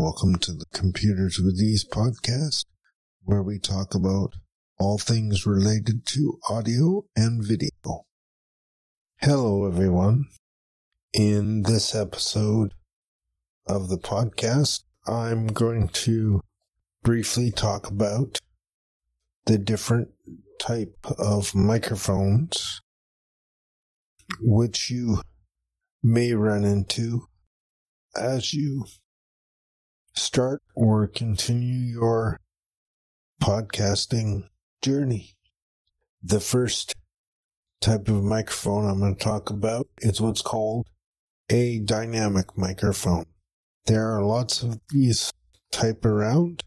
and welcome to the Computers with Ease podcast, where we talk about all things related to audio and video. Hello, everyone. In this episode of the podcast, I'm going to briefly talk about the different type of microphones which you may run into as you start or continue your podcasting journey. The first type of microphone I'm going to talk about is what's called a dynamic microphone. There are lots of these type around.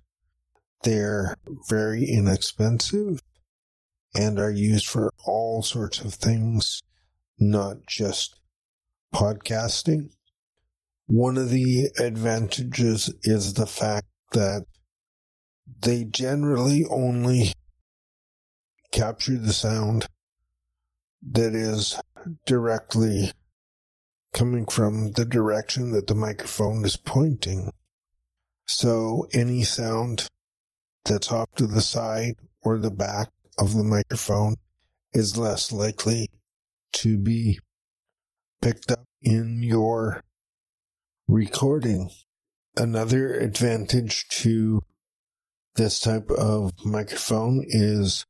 They're very inexpensive and are used for all sorts of things, not just podcasting. One of the advantages is the fact that they generally only capture the sound that is directly coming from the direction that the microphone is pointing. So any sound that's off to the side or the back of the microphone is less likely to be picked up in your recording. Another advantage to this type of microphone is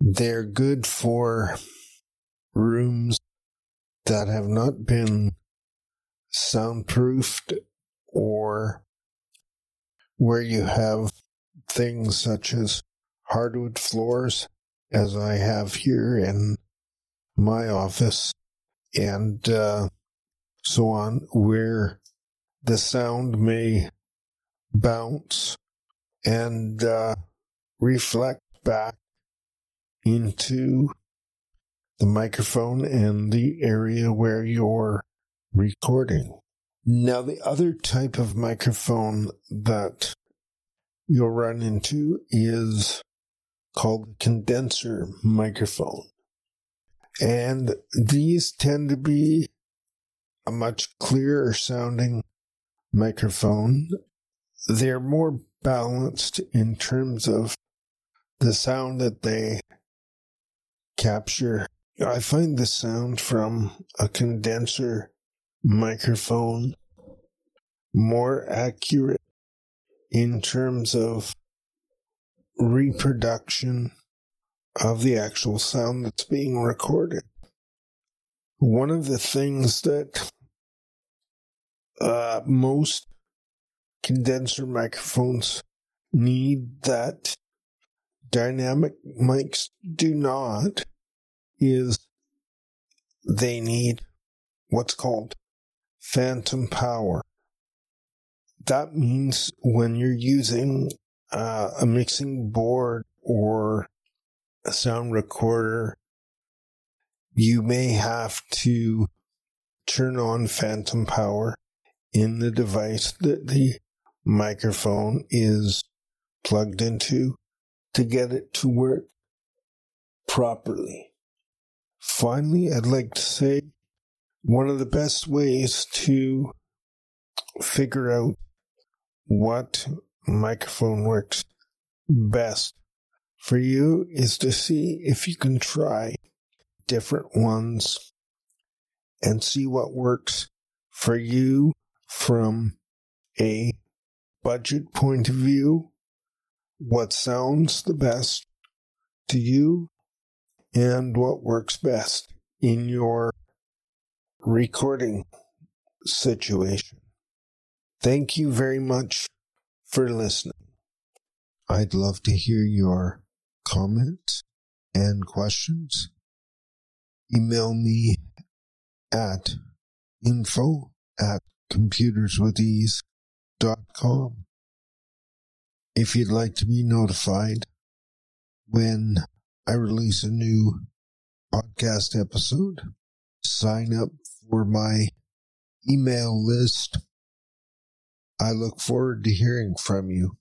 they're good for rooms that have not been soundproofed or where you have things such as hardwood floors, as I have here in my office, and so on, where the sound may bounce and reflect back into the microphone and the area where you're recording. Now, the other type of microphone that you'll run into is called the condenser microphone. And these tend to be a much clearer sounding microphone. They're more balanced in terms of the sound that they capture. I find the sound from a condenser microphone more accurate in terms of reproduction of the actual sound that's being recorded. One of the things that most condenser microphones need that dynamic mics do not is they need what's called phantom power. That means when you're using a mixing board or a sound recorder, you may have to turn on phantom power in the device that the microphone is plugged into to get it to work properly. Finally, I'd like to say one of the best ways to figure out what microphone works best for you is to see if you can try different ones and see what works for you from a budget point of view, what sounds the best to you, and what works best in your recording situation. Thank you very much for listening. I'd love to hear your comments and questions. Email me at info@computerswithease.com. If you'd like to be notified when I release a new podcast episode, sign up for my email list. I look forward to hearing from you.